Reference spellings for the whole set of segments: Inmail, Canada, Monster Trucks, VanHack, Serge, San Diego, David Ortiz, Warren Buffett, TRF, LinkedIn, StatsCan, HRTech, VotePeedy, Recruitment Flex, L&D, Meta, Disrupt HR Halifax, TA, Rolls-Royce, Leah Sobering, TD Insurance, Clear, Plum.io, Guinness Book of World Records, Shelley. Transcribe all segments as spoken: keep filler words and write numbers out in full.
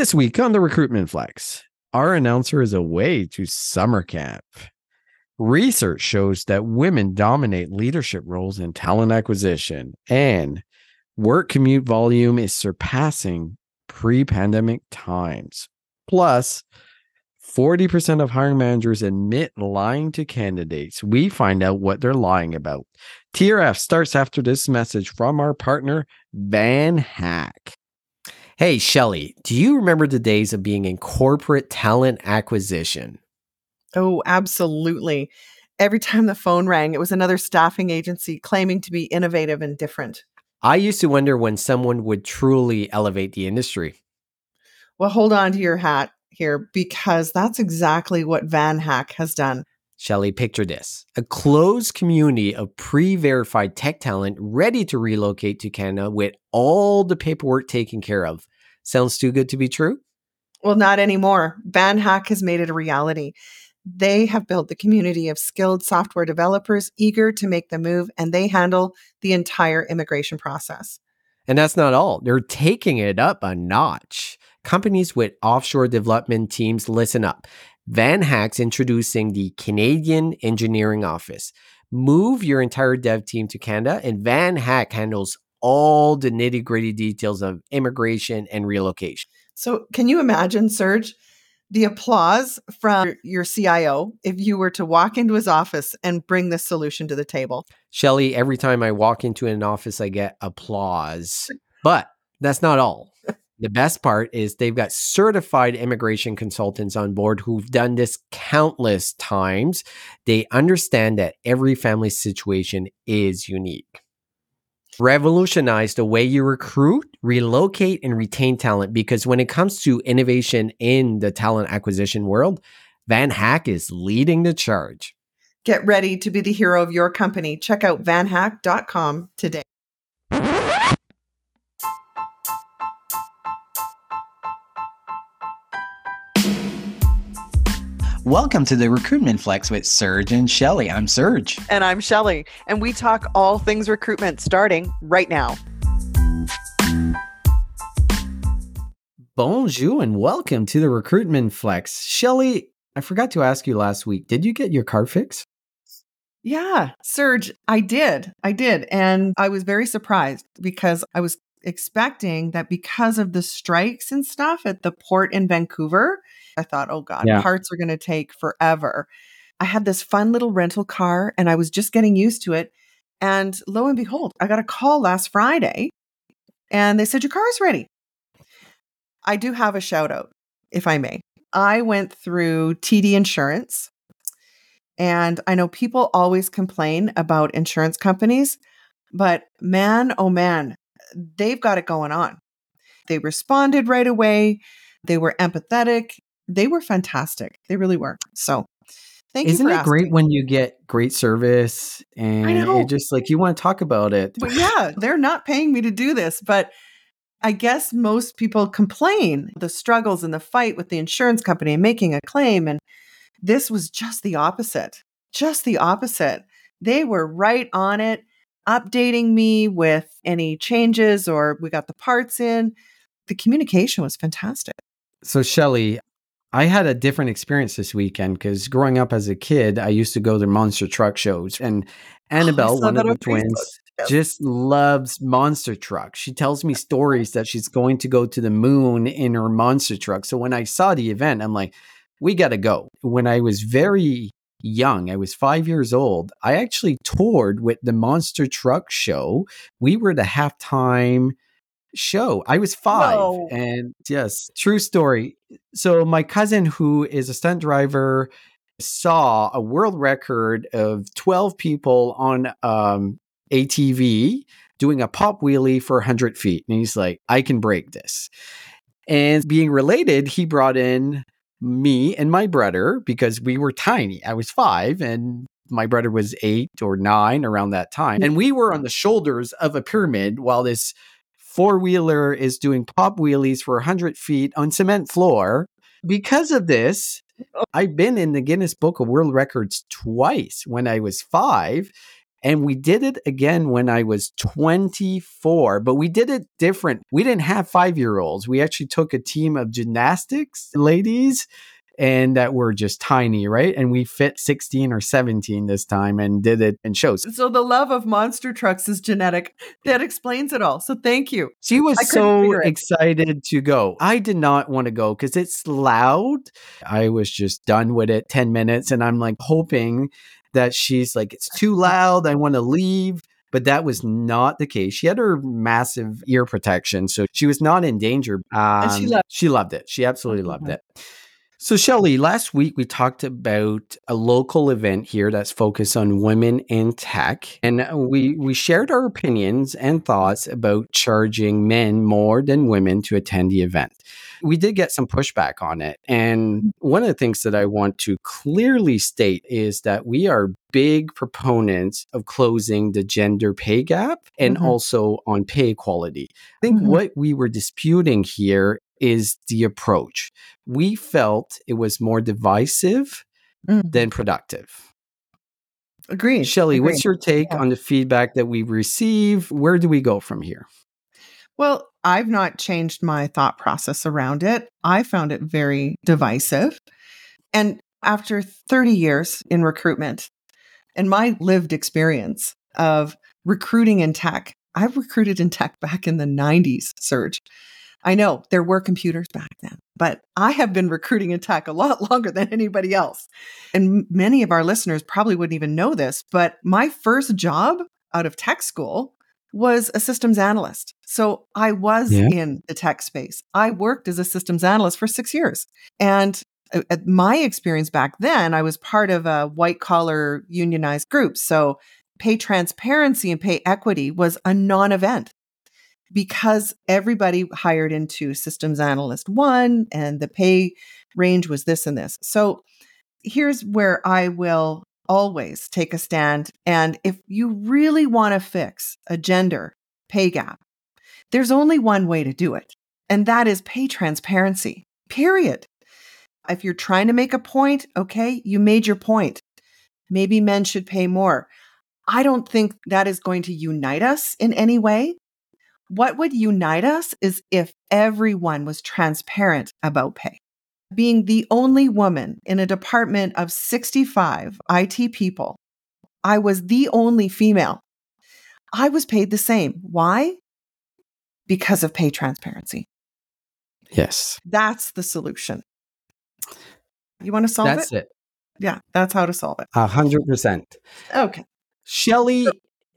This week on the Recruitment Flex, our announcer is away to summer camp. Research shows that women dominate leadership roles in talent acquisition, and work commute volume is surpassing pre-pandemic times. Plus, forty percent of hiring managers admit lying to candidates. We find out what they're lying about. T R F starts after this message from our partner, VanHack. Hey, Shelley, do you remember the days of being in corporate talent acquisition? Oh, absolutely. Every time the phone rang, it was another staffing agency claiming to be innovative and different. I used to wonder when someone would truly elevate the industry. Well, hold on to your hat here, because that's exactly what VanHack has done. Shelley, picture this. A closed community of pre-verified tech talent ready to relocate to Canada with all the paperwork taken care of. Sounds too good to be true? Well, not anymore. VanHack has made it a reality. They have built the community of skilled software developers eager to make the move, and they handle the entire immigration process. And that's not all. They're taking it up a notch. Companies with offshore development teams, listen up. VanHack's introducing the Canadian Engineering Office. Move your entire dev team to Canada, and VanHack handles all the nitty-gritty details of immigration and relocation. So can you imagine, Serge, the applause from your C I O if you were to walk into his office and bring this solution to the table? Shelley, every time I walk into an office, I get applause. But that's not all. The best part is they've got certified immigration consultants on board who've done this countless times. They understand that every family situation is unique. Revolutionize the way you recruit, relocate, and retain talent, because when it comes to innovation in the talent acquisition world, VanHack is leading the charge. Get ready to be the hero of your company. Check out van hack dot com today. Welcome to the Recruitment Flex with Serge and Shelley. I'm Serge. And I'm Shelley. And we talk all things recruitment starting right now. Bonjour and welcome to the Recruitment Flex. Shelley, I forgot to ask you last week, did you get your car fixed? Yeah, Serge, I did. I did. And I was very surprised because I was expecting that because of the strikes and stuff at the port in Vancouver, I thought, oh God, yeah. Parts are going to take forever. I had this fun little rental car and I was just getting used to it. And lo and behold, I got a call last Friday and they said, your car is ready. I do have a shout out, if I may. I went through T D Insurance, and I know people always complain about insurance companies, but man, oh man, they've got it going on. They responded right away. They were empathetic. They were fantastic. They really were. So thank Isn't you for Isn't it asking. Great when you get great service and just like you want to talk about it? But yeah, they're not paying me to do this. But I guess most people complain the struggles and the fight with the insurance company and making a claim. And this was just the opposite, just the opposite. They were right on it, updating me with any changes or we got the parts in. The communication was fantastic. So Shelley, I had a different experience this weekend because growing up as a kid, I used to go to monster truck shows, and Annabelle, oh, one of the twins, just loves monster trucks. She tells me stories that she's going to go to the moon in her monster truck. So when I saw the event, I'm like, we got to go. When I was very young, I was five years old, I actually toured with the monster truck show. We were the halftime show. I was five. Whoa. And yes, true story. So my cousin, who is a stunt driver, saw a world record of twelve people on um, A T V doing a pop wheelie for one hundred feet. And he's like, I can break this. And being related, he brought in me and my brother because we were tiny. I was five and my brother was eight or nine around that time. And we were on the shoulders of a pyramid while this four-wheeler is doing pop wheelies for one hundred feet on cement floor. Because of this, I've been in the Guinness Book of World Records twice when I was five And we did it again when I was twenty-four, but we did it different. We didn't have five-year-olds. We actually took a team of gymnastics ladies and that were just tiny, right? And we fit sixteen or seventeen this time and did it in shows. So the love of monster trucks is genetic. That explains it all. So thank you. She was so excited to go. I did not want to go because it's loud. I was just done with it ten minutes. And I'm like hoping that she's like, it's too loud. I want to leave. But that was not the case. She had her massive ear protection. So she was not in danger. Um, and she loved-, she loved it. She absolutely loved it. So Shelley, last week we talked about a local event here that's focused on women in tech. And we, we shared our opinions and thoughts about charging men more than women to attend the event. We did get some pushback on it. And one of the things that I want to clearly state is that we are big proponents of closing the gender pay gap and mm-hmm. also on pay equality. I think mm-hmm. what we were disputing here is the approach. We felt it was more divisive mm. than productive. Agreed. Shelley, Agreed. What's your take yeah. on the feedback that we receive? Where do we go from here? Well, I've not changed my thought process around it. I found it very divisive. And after thirty years in recruitment and my lived experience of recruiting in tech, I've recruited in tech back in the nineties, Serge. I know there were computers back then, but I have been recruiting in tech a lot longer than anybody else. And many of our listeners probably wouldn't even know this, but my first job out of tech school was a systems analyst. So I was yeah. in the tech space. I worked as a systems analyst for six years. And at my experience back then, I was part of a white collar unionized group. So pay transparency and pay equity was a non-event, because everybody hired into systems analyst one and the pay range was this and this. So here's where I will always take a stand. And if you really want to fix a gender pay gap, there's only one way to do it. And that is pay transparency, period. If you're trying to make a point, okay, you made your point. Maybe men should pay more. I don't think that is going to unite us in any way. What would unite us is if everyone was transparent about pay. Being the only woman in a department of sixty-five I T people, I was the only female. I was paid the same. Why? Because of pay transparency. Yes. That's the solution. You want to solve it? That's it. Yeah, that's how to solve it. A hundred percent. Okay. Shelley,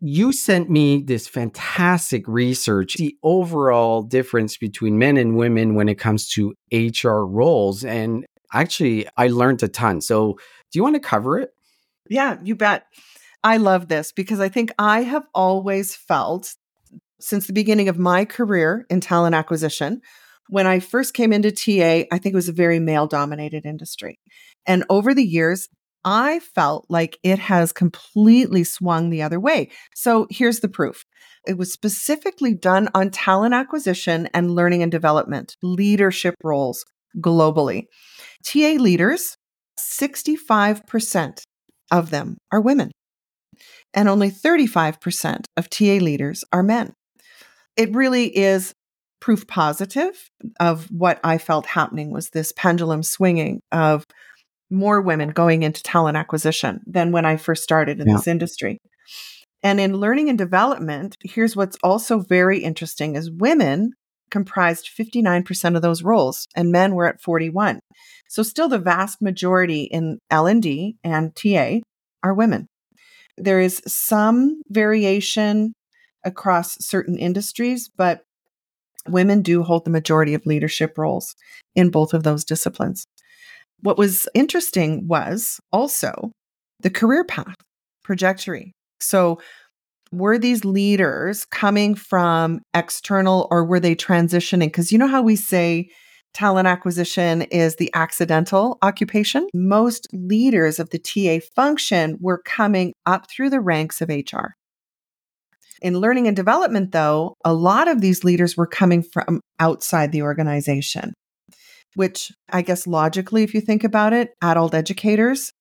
you sent me this fantastic research, the overall difference between men and women when it comes to H R roles. And actually, I learned a ton. So do you want to cover it? Yeah, you bet. I love this because I think I have always felt since the beginning of my career in talent acquisition, when I first came into T A, I think it was a very male-dominated industry. And over the years, I felt like it has completely swung the other way. So here's the proof. It was specifically done on talent acquisition and learning and development, leadership roles globally. T A leaders, sixty-five percent of them are women, and only thirty-five percent of T A leaders are men. It really is proof positive of what I felt happening was this pendulum swinging of more women going into talent acquisition than when I first started in yeah. this industry. And in learning and development, here's what's also very interesting is women comprised fifty-nine percent of those roles and men were at forty-one. So still the vast majority in L and D and T A are women. There is some variation across certain industries, but women do hold the majority of leadership roles in both of those disciplines. What was interesting was also the career path trajectory. So were these leaders coming from external or were they transitioning? Because you know how we say talent acquisition is the accidental occupation? Most leaders of the T A function were coming up through the ranks of H R. In learning and development, though, a lot of these leaders were coming from outside the organization, which I guess logically, if you think about it, adult educators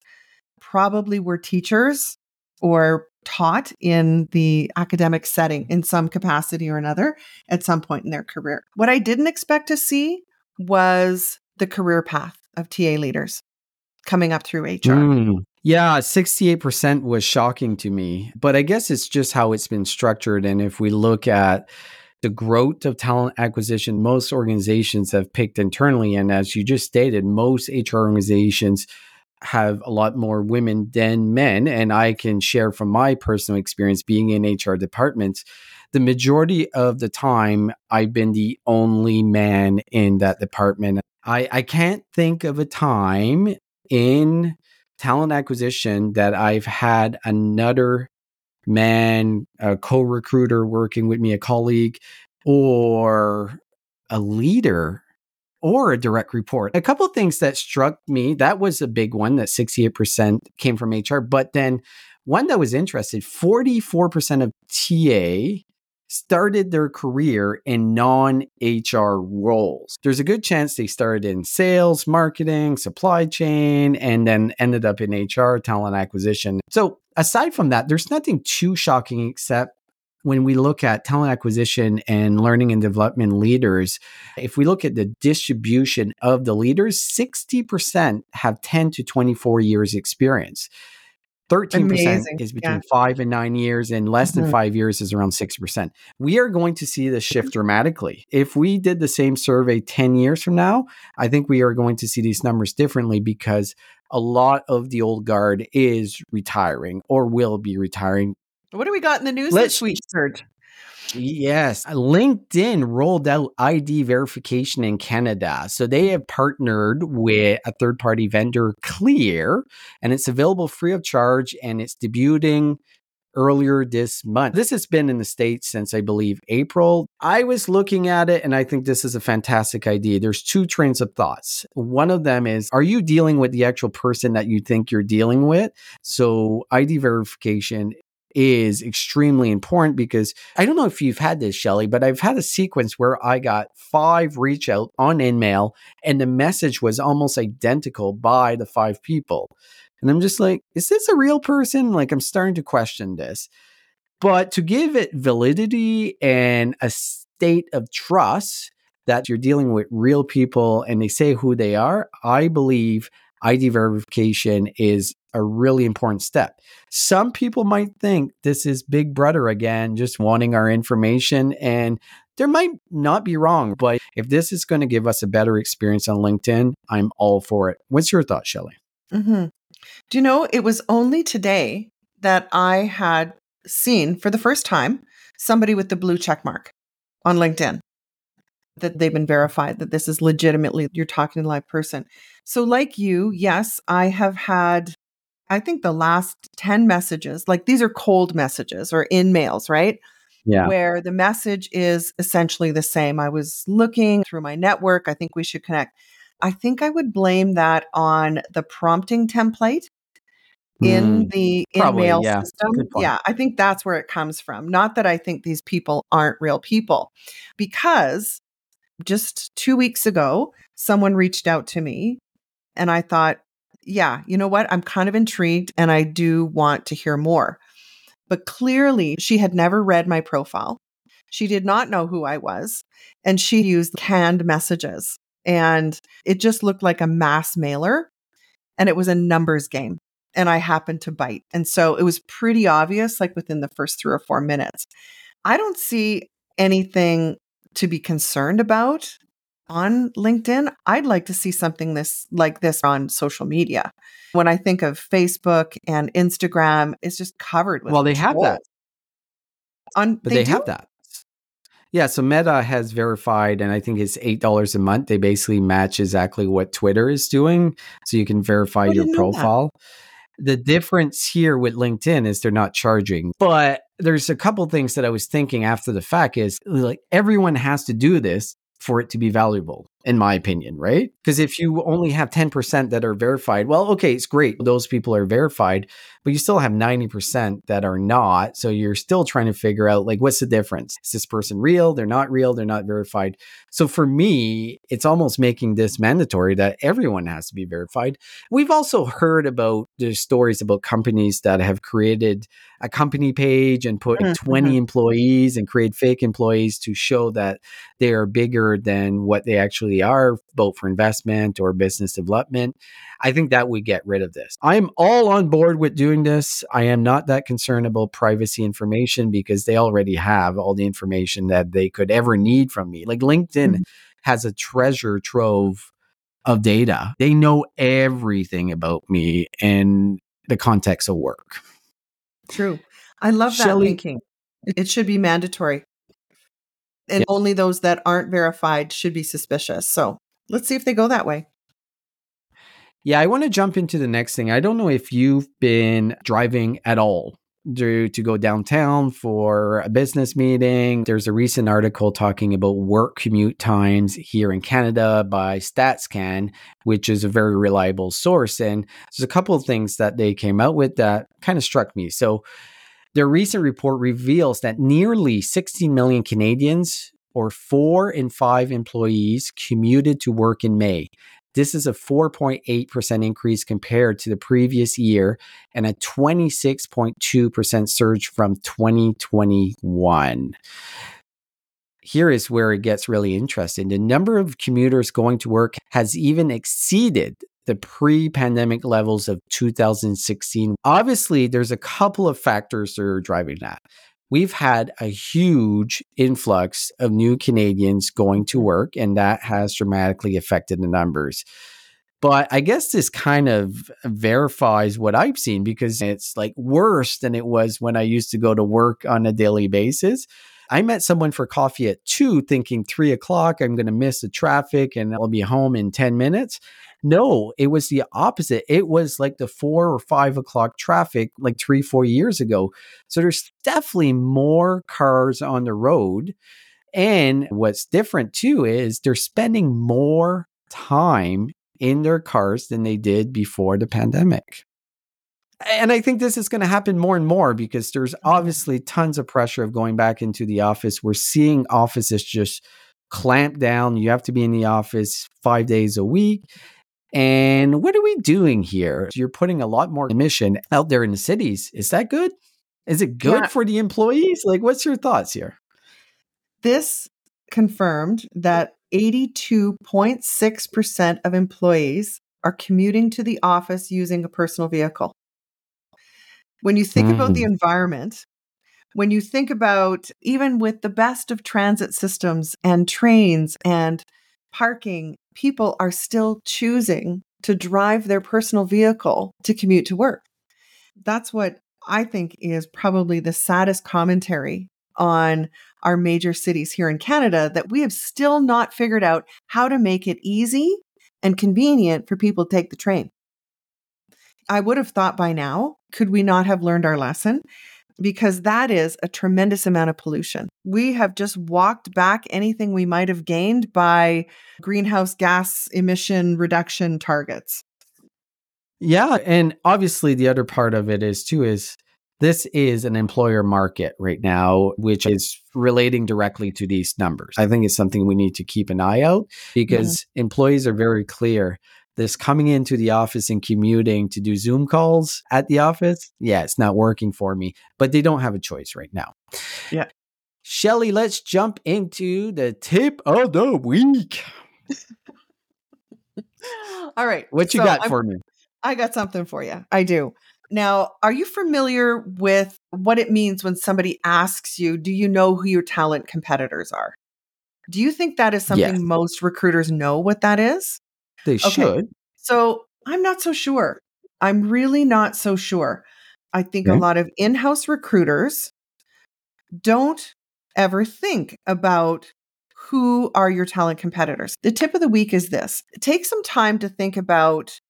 probably were teachers or taught in the academic setting in some capacity or another at some point in their career. What I didn't expect to see was the career path of T A leaders coming up through H R. Mm. Yeah, sixty-eight percent was shocking to me, but I guess it's just how it's been structured. And if we look at the growth of talent acquisition, most organizations have picked internally. And as you just stated, most H R organizations have a lot more women than men. And I can share from my personal experience being in H R departments, the majority of the time, I've been the only man in that department. I, I can't think of a time in talent acquisition that I've had another man, a co-recruiter working with me, a colleague, or a leader or a direct report. A couple of things that struck me, that was a big one, that sixty-eight percent came from H R. But then one that was interesting, forty-four percent of T A started their career in non-H R roles. There's a good chance they started in sales, marketing, supply chain, and then ended up in H R, talent acquisition. So aside from that, there's nothing too shocking except when we look at talent acquisition and learning and development leaders, if we look at the distribution of the leaders, sixty percent have ten to twenty-four years experience. thirteen percent Amazing. Is between yeah. five and nine years, and less mm-hmm. than five years is around six percent. We are going to see this shift dramatically. If we did the same survey ten years from now, I think we are going to see these numbers differently because a lot of the old guard is retiring or will be retiring. What do we got in the news Let's, this week, Serge? Yes. LinkedIn rolled out I D verification in Canada. So they have partnered with a third-party vendor, Clear, and it's available free of charge, and it's debuting earlier this month. This has been in the States since, I believe, April. I was looking at it, and I think this is a fantastic idea. There's two trains of thoughts. One of them is, are you dealing with the actual person that you think you're dealing with? So I D verification is extremely important because I don't know if you've had this, Shelley, but I've had a sequence where I got five reach out on Inmail and the message was almost identical by the five people. And I'm just like, is this a real person? Like, I'm starting to question this. But to give it validity and a state of trust that you're dealing with real people and they say who they are, I believe I D verification is a really important step. Some people might think this is Big Brother again, just wanting our information, and there might not be wrong, but if this is going to give us a better experience on LinkedIn, I'm all for it. What's your thought, Shelley? Mm-hmm. Do you know, it was only today that I had seen for the first time somebody with the blue check mark on LinkedIn, that they've been verified, that this is legitimately, you're talking to a live person. So like you, yes, I have had, I think the last ten messages, like these are cold messages or in mails, right? Yeah. Where the message is essentially the same. I was looking through my network. I think we should connect. I think I would blame that on the prompting template mm, in the in-mail yeah. system. Yeah. I think that's where it comes from. Not that I think these people aren't real people, because just two weeks ago, someone reached out to me and I thought, yeah, you know what? I'm kind of intrigued and I do want to hear more. But clearly she had never read my profile. She did not know who I was. And she used canned messages. And it just looked like a mass mailer. And it was a numbers game. And I happened to bite. And so it was pretty obvious, like within the first three or four minutes. I don't see anything to be concerned about on LinkedIn. I'd like to see something this like this on social media. When I think of Facebook and Instagram, it's just covered with. Well, they trolls. have that. On, but they, they have that. Yeah. So Meta has verified, and I think it's eight dollars a month. They basically match exactly what Twitter is doing. So you can verify your profile. That. The difference here with LinkedIn is they're not charging, but there's a couple things that I was thinking after the fact is like everyone has to do this for it to be valuable. in my opinion, right? Because if you only have ten percent that are verified, well, okay, it's great. Those people are verified, but you still have ninety percent that are not. So you're still trying to figure out, like, what's the difference? Is this person real? They're not real. They're not verified. So for me, it's almost making this mandatory that everyone has to be verified. We've also heard about, there's stories about companies that have created a company page and put mm-hmm. twenty employees and create fake employees to show that they are bigger than what they actually are, both for investment or business development. I think that would get rid of this. I'm all on board with doing this. I am not that concerned about privacy information because they already have all the information that they could ever need from me. Like LinkedIn mm-hmm. has a treasure trove of data. They know everything about me and the context of work. True. I love that Shelley, thinking. It should be mandatory. And yeah. only those that aren't verified should be suspicious. So let's see if they go that way. Yeah, I want to jump into the next thing. I don't know if you've been driving at all to, to go downtown for a business meeting. There's a recent article talking about work commute times here in Canada by StatsCan, which is a very reliable source. And there's a couple of things that they came out with that kind of struck me. So their recent report reveals that nearly sixteen million Canadians, or four in five employees, commuted to work in May. This is a four point eight percent increase compared to the previous year and a twenty-six point two percent surge from twenty twenty-one. Here is where it gets really interesting. The number of commuters going to work has even exceeded the pre-pandemic levels of two thousand sixteen. Obviously, there's a couple of factors that are driving that. We've had a huge influx of new Canadians going to work, and that has dramatically affected the numbers. But I guess this kind of verifies what I've seen because it's like worse than it was when I used to go to work on a daily basis. I met someone for coffee at two thinking three o'clock, I'm going to miss the traffic and I'll be home in ten minutes. No, it was the opposite. It was like the four or five o'clock traffic like three, four years ago. So there's definitely more cars on the road. And what's different too is they're spending more time in their cars than they did before the pandemic. And I think this is going to happen more and more because there's obviously tons of pressure of going back into the office. We're seeing offices just clamp down. You have to be in the office five days a week. And what are we doing here? You're putting a lot more emission out there in the cities. Is that good? Is it good yeah. for the employees? Like, what's your thoughts here? This confirmed that eighty-two point six percent of employees are commuting to the office using a personal vehicle. When you think mm. about the environment, when you think about even with the best of transit systems and trains and parking, people are still choosing to drive their personal vehicle to commute to work. That's what I think is probably the saddest commentary on our major cities here in Canada, that we have still not figured out how to make it easy and convenient for people to take the train. I would have thought by now, could we not have learned our lesson? Because that is a tremendous amount of pollution. We have just walked back anything we might have gained by greenhouse gas emission reduction targets. Yeah. And obviously the other part of it is too, is this is an employer market right now, which is relating directly to these numbers. I think it's something we need to keep an eye out because yeah. employees are very clear. This coming into the office and commuting to do Zoom calls at the office, yeah, it's not working for me, but they don't have a choice right now. Yeah. Shelley, let's jump into the tip of the week. All right. What you so got I'm, for me? I got something for you. I do. Now, are you familiar with what it means when somebody asks you, do you know who your talent competitors are? Do you think that is something yes. most recruiters know what that is? They okay. should. So I'm not so sure. I'm really not so sure. I think okay. a lot of in-house recruiters don't ever think about who are your talent competitors. The tip of the week is this. Take some time to think about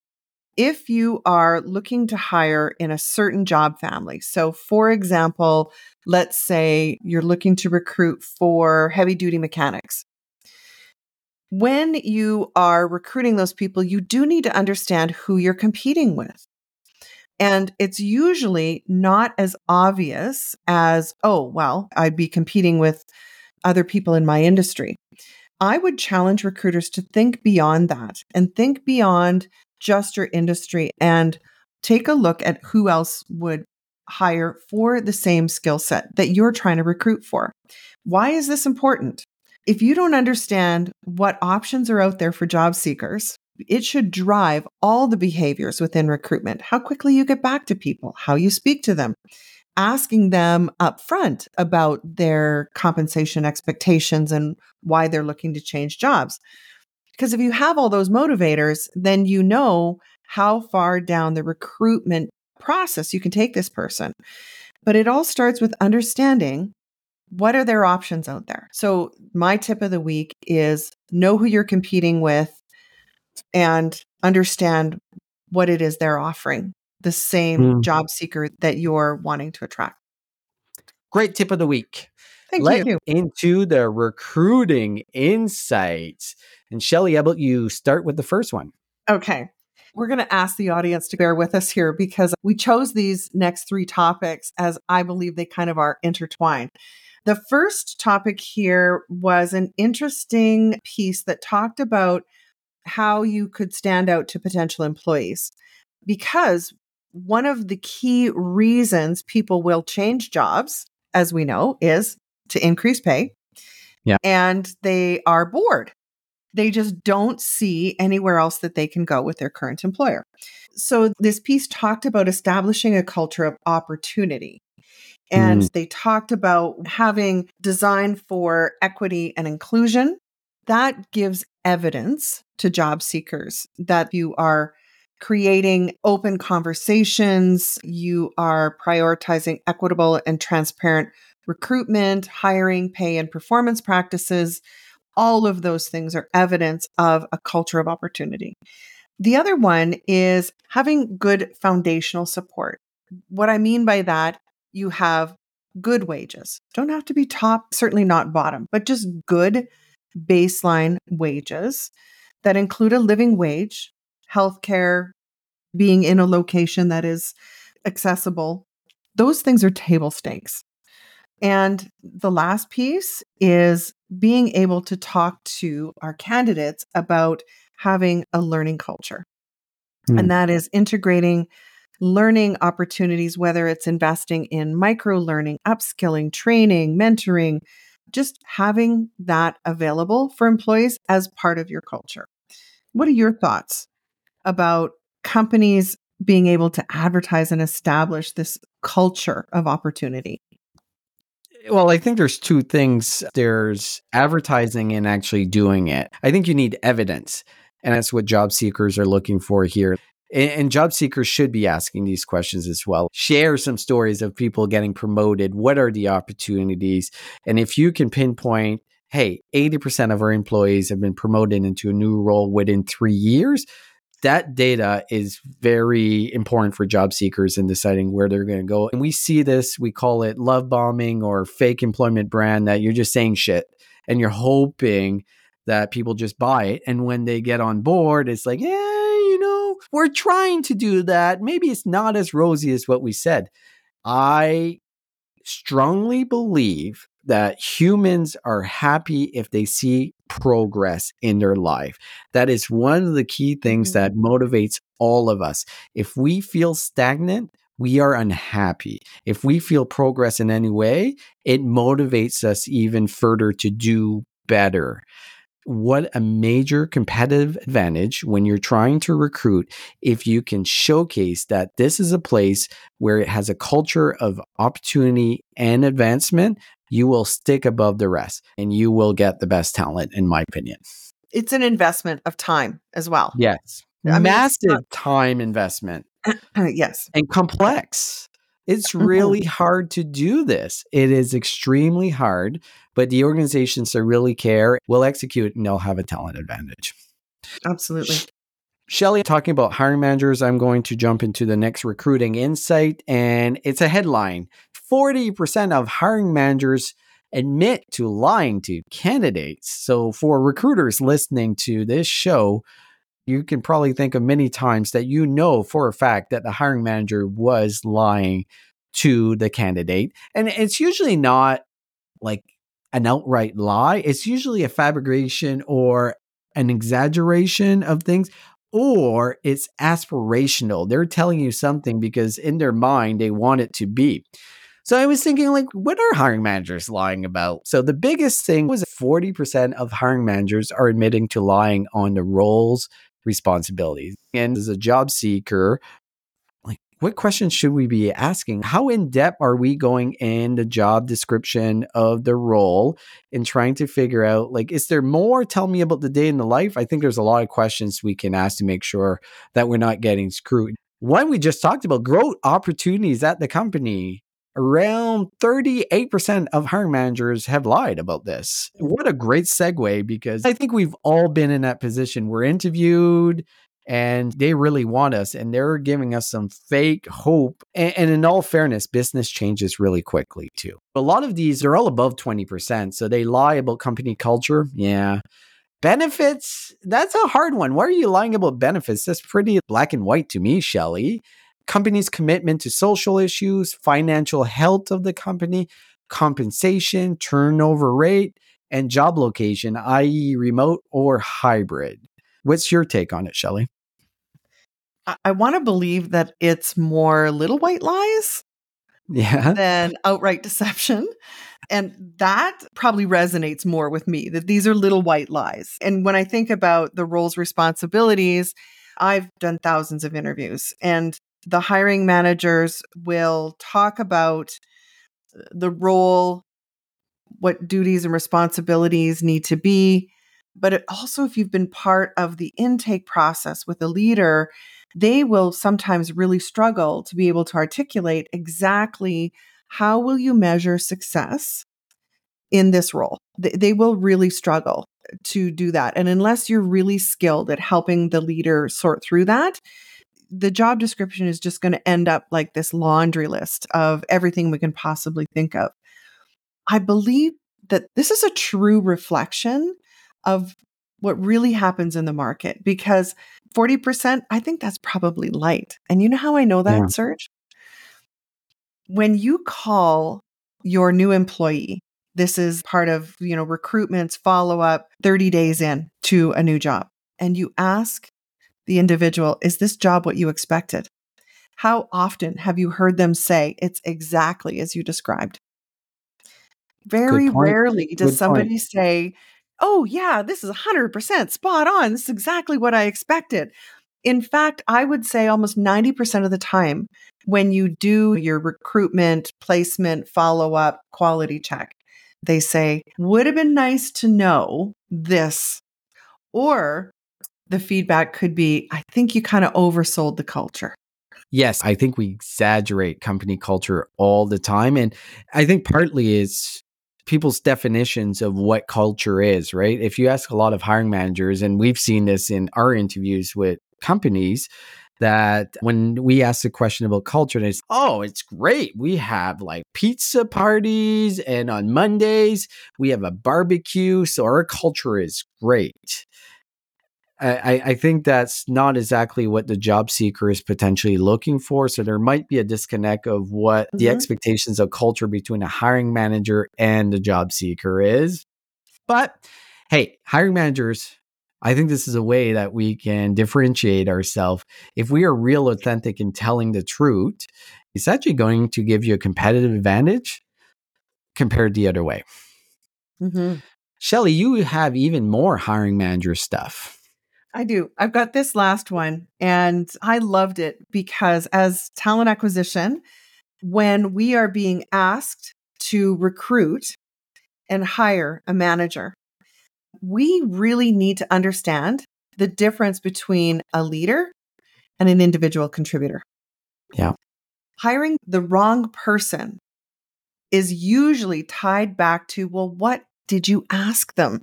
if you are looking to hire in a certain job family. So for example, let's say you're looking to recruit for heavy-duty mechanics. when you are recruiting those people, you do need to understand who you're competing with. And it's usually not as obvious as, oh, well, I'd be competing with other people in my industry. I would challenge recruiters to think beyond that and think beyond just your industry and take a look at who else would hire for the same skill set that you're trying to recruit for. Why is this important? If you don't understand what options are out there for job seekers, it should drive all the behaviors within recruitment, how quickly you get back to people, how you speak to them, asking them up front about their compensation expectations and why they're looking to change jobs. Because if you have all those motivators, then you know how far down the recruitment process you can take this person. But it all starts with understanding what are their options out there. So my tip of the week is know who you're competing with and understand what it is they're offering, the same mm. job seeker that you're wanting to attract. Great tip of the week. Thank Let you. Into the recruiting insights. And Shelley, how about you start with the first one? Okay. We're going to ask the audience to bear with us here because we chose these next three topics as I believe they kind of are intertwined. The first topic here was an interesting piece that talked about how you could stand out to potential employees, because one of the key reasons people will change jobs, as we know, is to increase pay. Yeah. And they are bored. They just don't see anywhere else that they can go with their current employer. So this piece talked about establishing a culture of opportunity. And mm. they talked about having design for equity and inclusion. That gives evidence to job seekers that you are creating open conversations, you are prioritizing equitable and transparent recruitment, hiring, pay, and performance practices. All of those things are evidence of a culture of opportunity. The other one is having good foundational support. What I mean by that, you have good wages. Don't have to be top, certainly not bottom, but just good baseline wages that include a living wage, healthcare, being in a location that is accessible. Those things are table stakes. And the last piece is being able to talk to our candidates about having a learning culture. Mm. And that is integrating learning opportunities, whether it's investing in micro-learning, upskilling, training, mentoring, just having that available for employees as part of your culture. What are your thoughts about companies being able to advertise and establish this culture of opportunity? Well, I think there's two things. There's advertising and actually doing it. I think you need evidence, and that's what job seekers are looking for here. And job seekers should be asking these questions as well. Share some stories of people getting promoted. What are the opportunities? And if you can pinpoint, hey, eighty percent of our employees have been promoted into a new role within three years, that data is very important for job seekers in deciding where they're going to go. And we see this, we call it love bombing or fake employment brand, that you're just saying shit and you're hoping that people just buy it. And when they get on board, it's like, yeah, you know, we're trying to do that. Maybe it's not as rosy as what we said. I strongly believe that humans are happy if they see progress in their life. That is one of the key things mm-hmm. that motivates all of us. If we feel stagnant, we are unhappy. If we feel progress in any way, it motivates us even further to do better. What a major competitive advantage when you're trying to recruit, if you can showcase that this is a place where it has a culture of opportunity and advancement, you will stick above the rest and you will get the best talent, in my opinion. It's an investment of time as well. Yes. I mean, massive not- time investment. Yes. And complex. It's really hard to do this. It is extremely hard, but the organizations that really care will execute and they'll have a talent advantage. Absolutely. Shelley, talking about hiring managers, I'm going to jump into the next recruiting insight, and it's a headline. forty percent of hiring managers admit to lying to candidates. So for recruiters listening to this show, you can probably think of many times that you know for a fact that the hiring manager was lying to the candidate. And it's usually not like an outright lie. It's usually a fabrication or an exaggeration of things, or it's aspirational. They're telling you something because in their mind, they want it to be. So I was thinking, like, what are hiring managers lying about? So the biggest thing was forty percent of hiring managers are admitting to lying on the roles, responsibilities. And as a job seeker, like, what questions should we be asking? How in depth are we going in the job description of the role and trying to figure out, like, is there more? Tell me about the day in the life. I think there's a lot of questions we can ask to make sure that we're not getting screwed. One, we just talked about growth opportunities at the company. Around thirty-eight percent of hiring managers have lied about this. What a great segue, because I think we've all been in that position. We're interviewed and they really want us and they're giving us some fake hope. And, and in all fairness, business changes really quickly too. A lot of these are all above twenty percent. So they lie about company culture. Yeah. Benefits, that's a hard one. Why are you lying about benefits? That's pretty black and white to me, Shelley. Company's commitment to social issues, financial health of the company, compensation, turnover rate, and job location, that is remote or hybrid. What's your take on it, Shelley? I want to believe that it's more little white lies yeah. than outright deception. And that probably resonates more with me, that these are little white lies. And when I think about the roles, responsibilities, I've done thousands of interviews, and the hiring managers will talk about the role, what duties and responsibilities need to be. But it also, if you've been part of the intake process with a leader, they will sometimes really struggle to be able to articulate exactly how will you measure success in this role. They, they will really struggle to do that. And unless you're really skilled at helping the leader sort through that, the job description is just going to end up like this laundry list of everything we can possibly think of. I believe that this is a true reflection of what really happens in the market, because forty percent, I think that's probably light. And you know how I know that, yeah. Serge? When you call your new employee, this is part of, you know, recruitment's follow-up thirty days in to a new job, and you ask the individual, is this job what you expected? How often have you heard them say it's exactly as you described? Very rarely does Good somebody point. say, oh yeah, this is one hundred percent spot on. This is exactly what I expected. In fact, I would say almost ninety percent of the time when you do your recruitment, placement, follow-up, quality check, they say, would have been nice to know this. Or the feedback could be, I think you kind of oversold the culture. Yes, I think we exaggerate company culture all the time. And I think partly is people's definitions of what culture is, right? If you ask a lot of hiring managers, and we've seen this in our interviews with companies, that when we ask the question about culture, and it's, oh, it's great. We have like pizza parties, and on Mondays, we have a barbecue. So our culture is great. I, I think that's not exactly what the job seeker is potentially looking for. So there might be a disconnect of what mm-hmm. the expectations of culture between a hiring manager and the job seeker is. But hey, hiring managers, I think this is a way that we can differentiate ourselves. If we are real, authentic, and telling the truth, it's actually going to give you a competitive advantage compared the other way. Mm-hmm. Shelley, you have even more hiring manager stuff. I do. I've got this last one, and I loved it because as talent acquisition, when we are being asked to recruit and hire a manager, we really need to understand the difference between a leader and an individual contributor. Yeah. Hiring the wrong person is usually tied back to, well, what did you ask them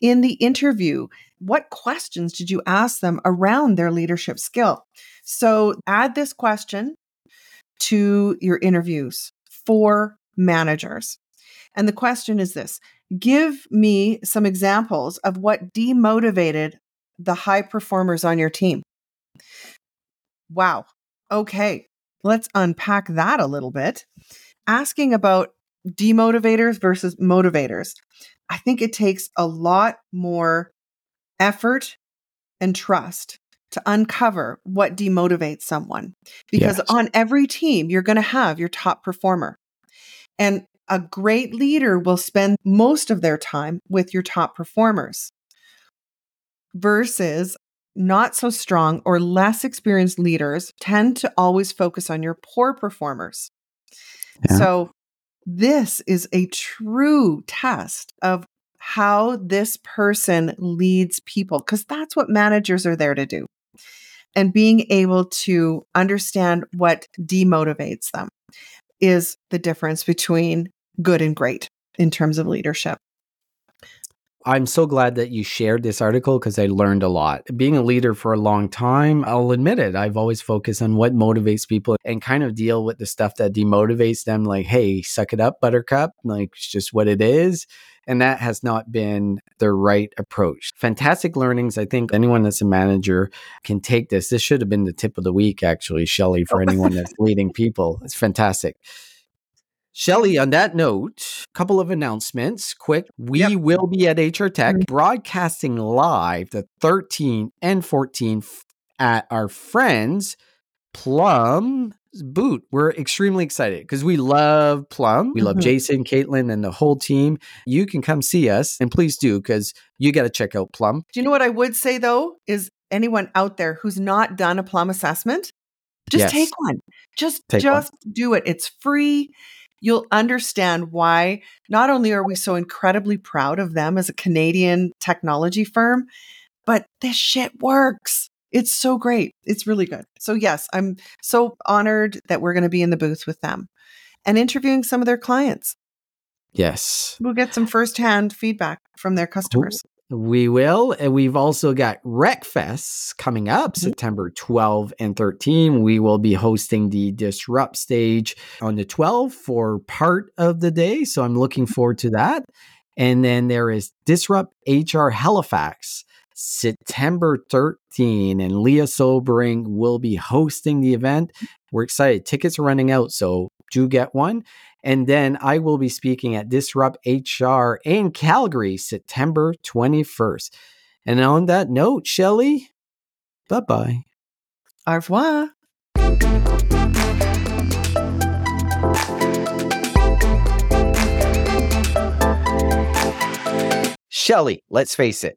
in the interview? What questions did you ask them around their leadership skill? So add this question to your interviews for managers. And the question is this: give me some examples of what demotivated the high performers on your team. Wow. Okay. Let's unpack that a little bit. Asking about demotivators versus motivators. I think it takes a lot more effort and trust to uncover what demotivates someone, because yes. on every team, you're going to have your top performer. And a great leader will spend most of their time with your top performers versus not so strong or less experienced leaders tend to always focus on your poor performers. Yeah. So this is a true test of how this person leads people, because that's what managers are there to do, and being able to understand what demotivates them is the difference between good and great in terms of leadership. I'm so glad that you shared this article because I learned a lot. Being a leader for a long time, I'll admit it, I've always focused on what motivates people and kind of deal with the stuff that demotivates them. Like, hey, suck it up, buttercup. Like, it's just what it is. And that has not been the right approach. Fantastic learnings. I think anyone that's a manager can take this. This should have been the tip of the week, actually, Shelley, for anyone that's leading people. It's fantastic. Shelley, on that note, a couple of announcements. Quick, we yep. will be at H R Tech broadcasting live the thirteenth and fourteenth at our friends Plum Boot. We're extremely excited because we love Plum. We love mm-hmm. Jason, Caitlin, and the whole team. You can come see us, and please do, because you got to check out Plum. Do you know what I would say, though, is anyone out there who's not done a Plum assessment, just yes. take one. Just, take just one. do it. It's free. You'll understand why not only are we so incredibly proud of them as a Canadian technology firm, but this shit works. It's so great. It's really good. So yes, I'm so honored that we're going to be in the booth with them and interviewing some of their clients. Yes. We'll get some firsthand feedback from their customers. We will. And we've also got RecFest coming up mm-hmm. September twelfth and thirteenth. We will be hosting the Disrupt stage on the twelfth for part of the day. So I'm looking forward to that. And then there is Disrupt H R Halifax, September thirteenth, and Leah Sobering will be hosting the event. We're excited. Tickets are running out, so do get one. And then I will be speaking at Disrupt H R in Calgary, September twenty-first. And on that note, Shelley, bye-bye. Au revoir. Shelley, let's face it.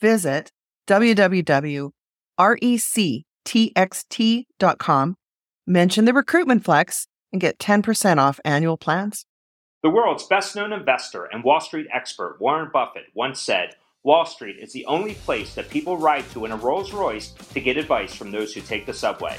visit w w w dot rec t x t dot com, mention the Recruitment Flex, and get ten percent off annual plans. The world's best-known investor and Wall Street expert Warren Buffett once said, "Wall Street is the only place that people ride to in a Rolls-Royce to get advice from those who take the subway."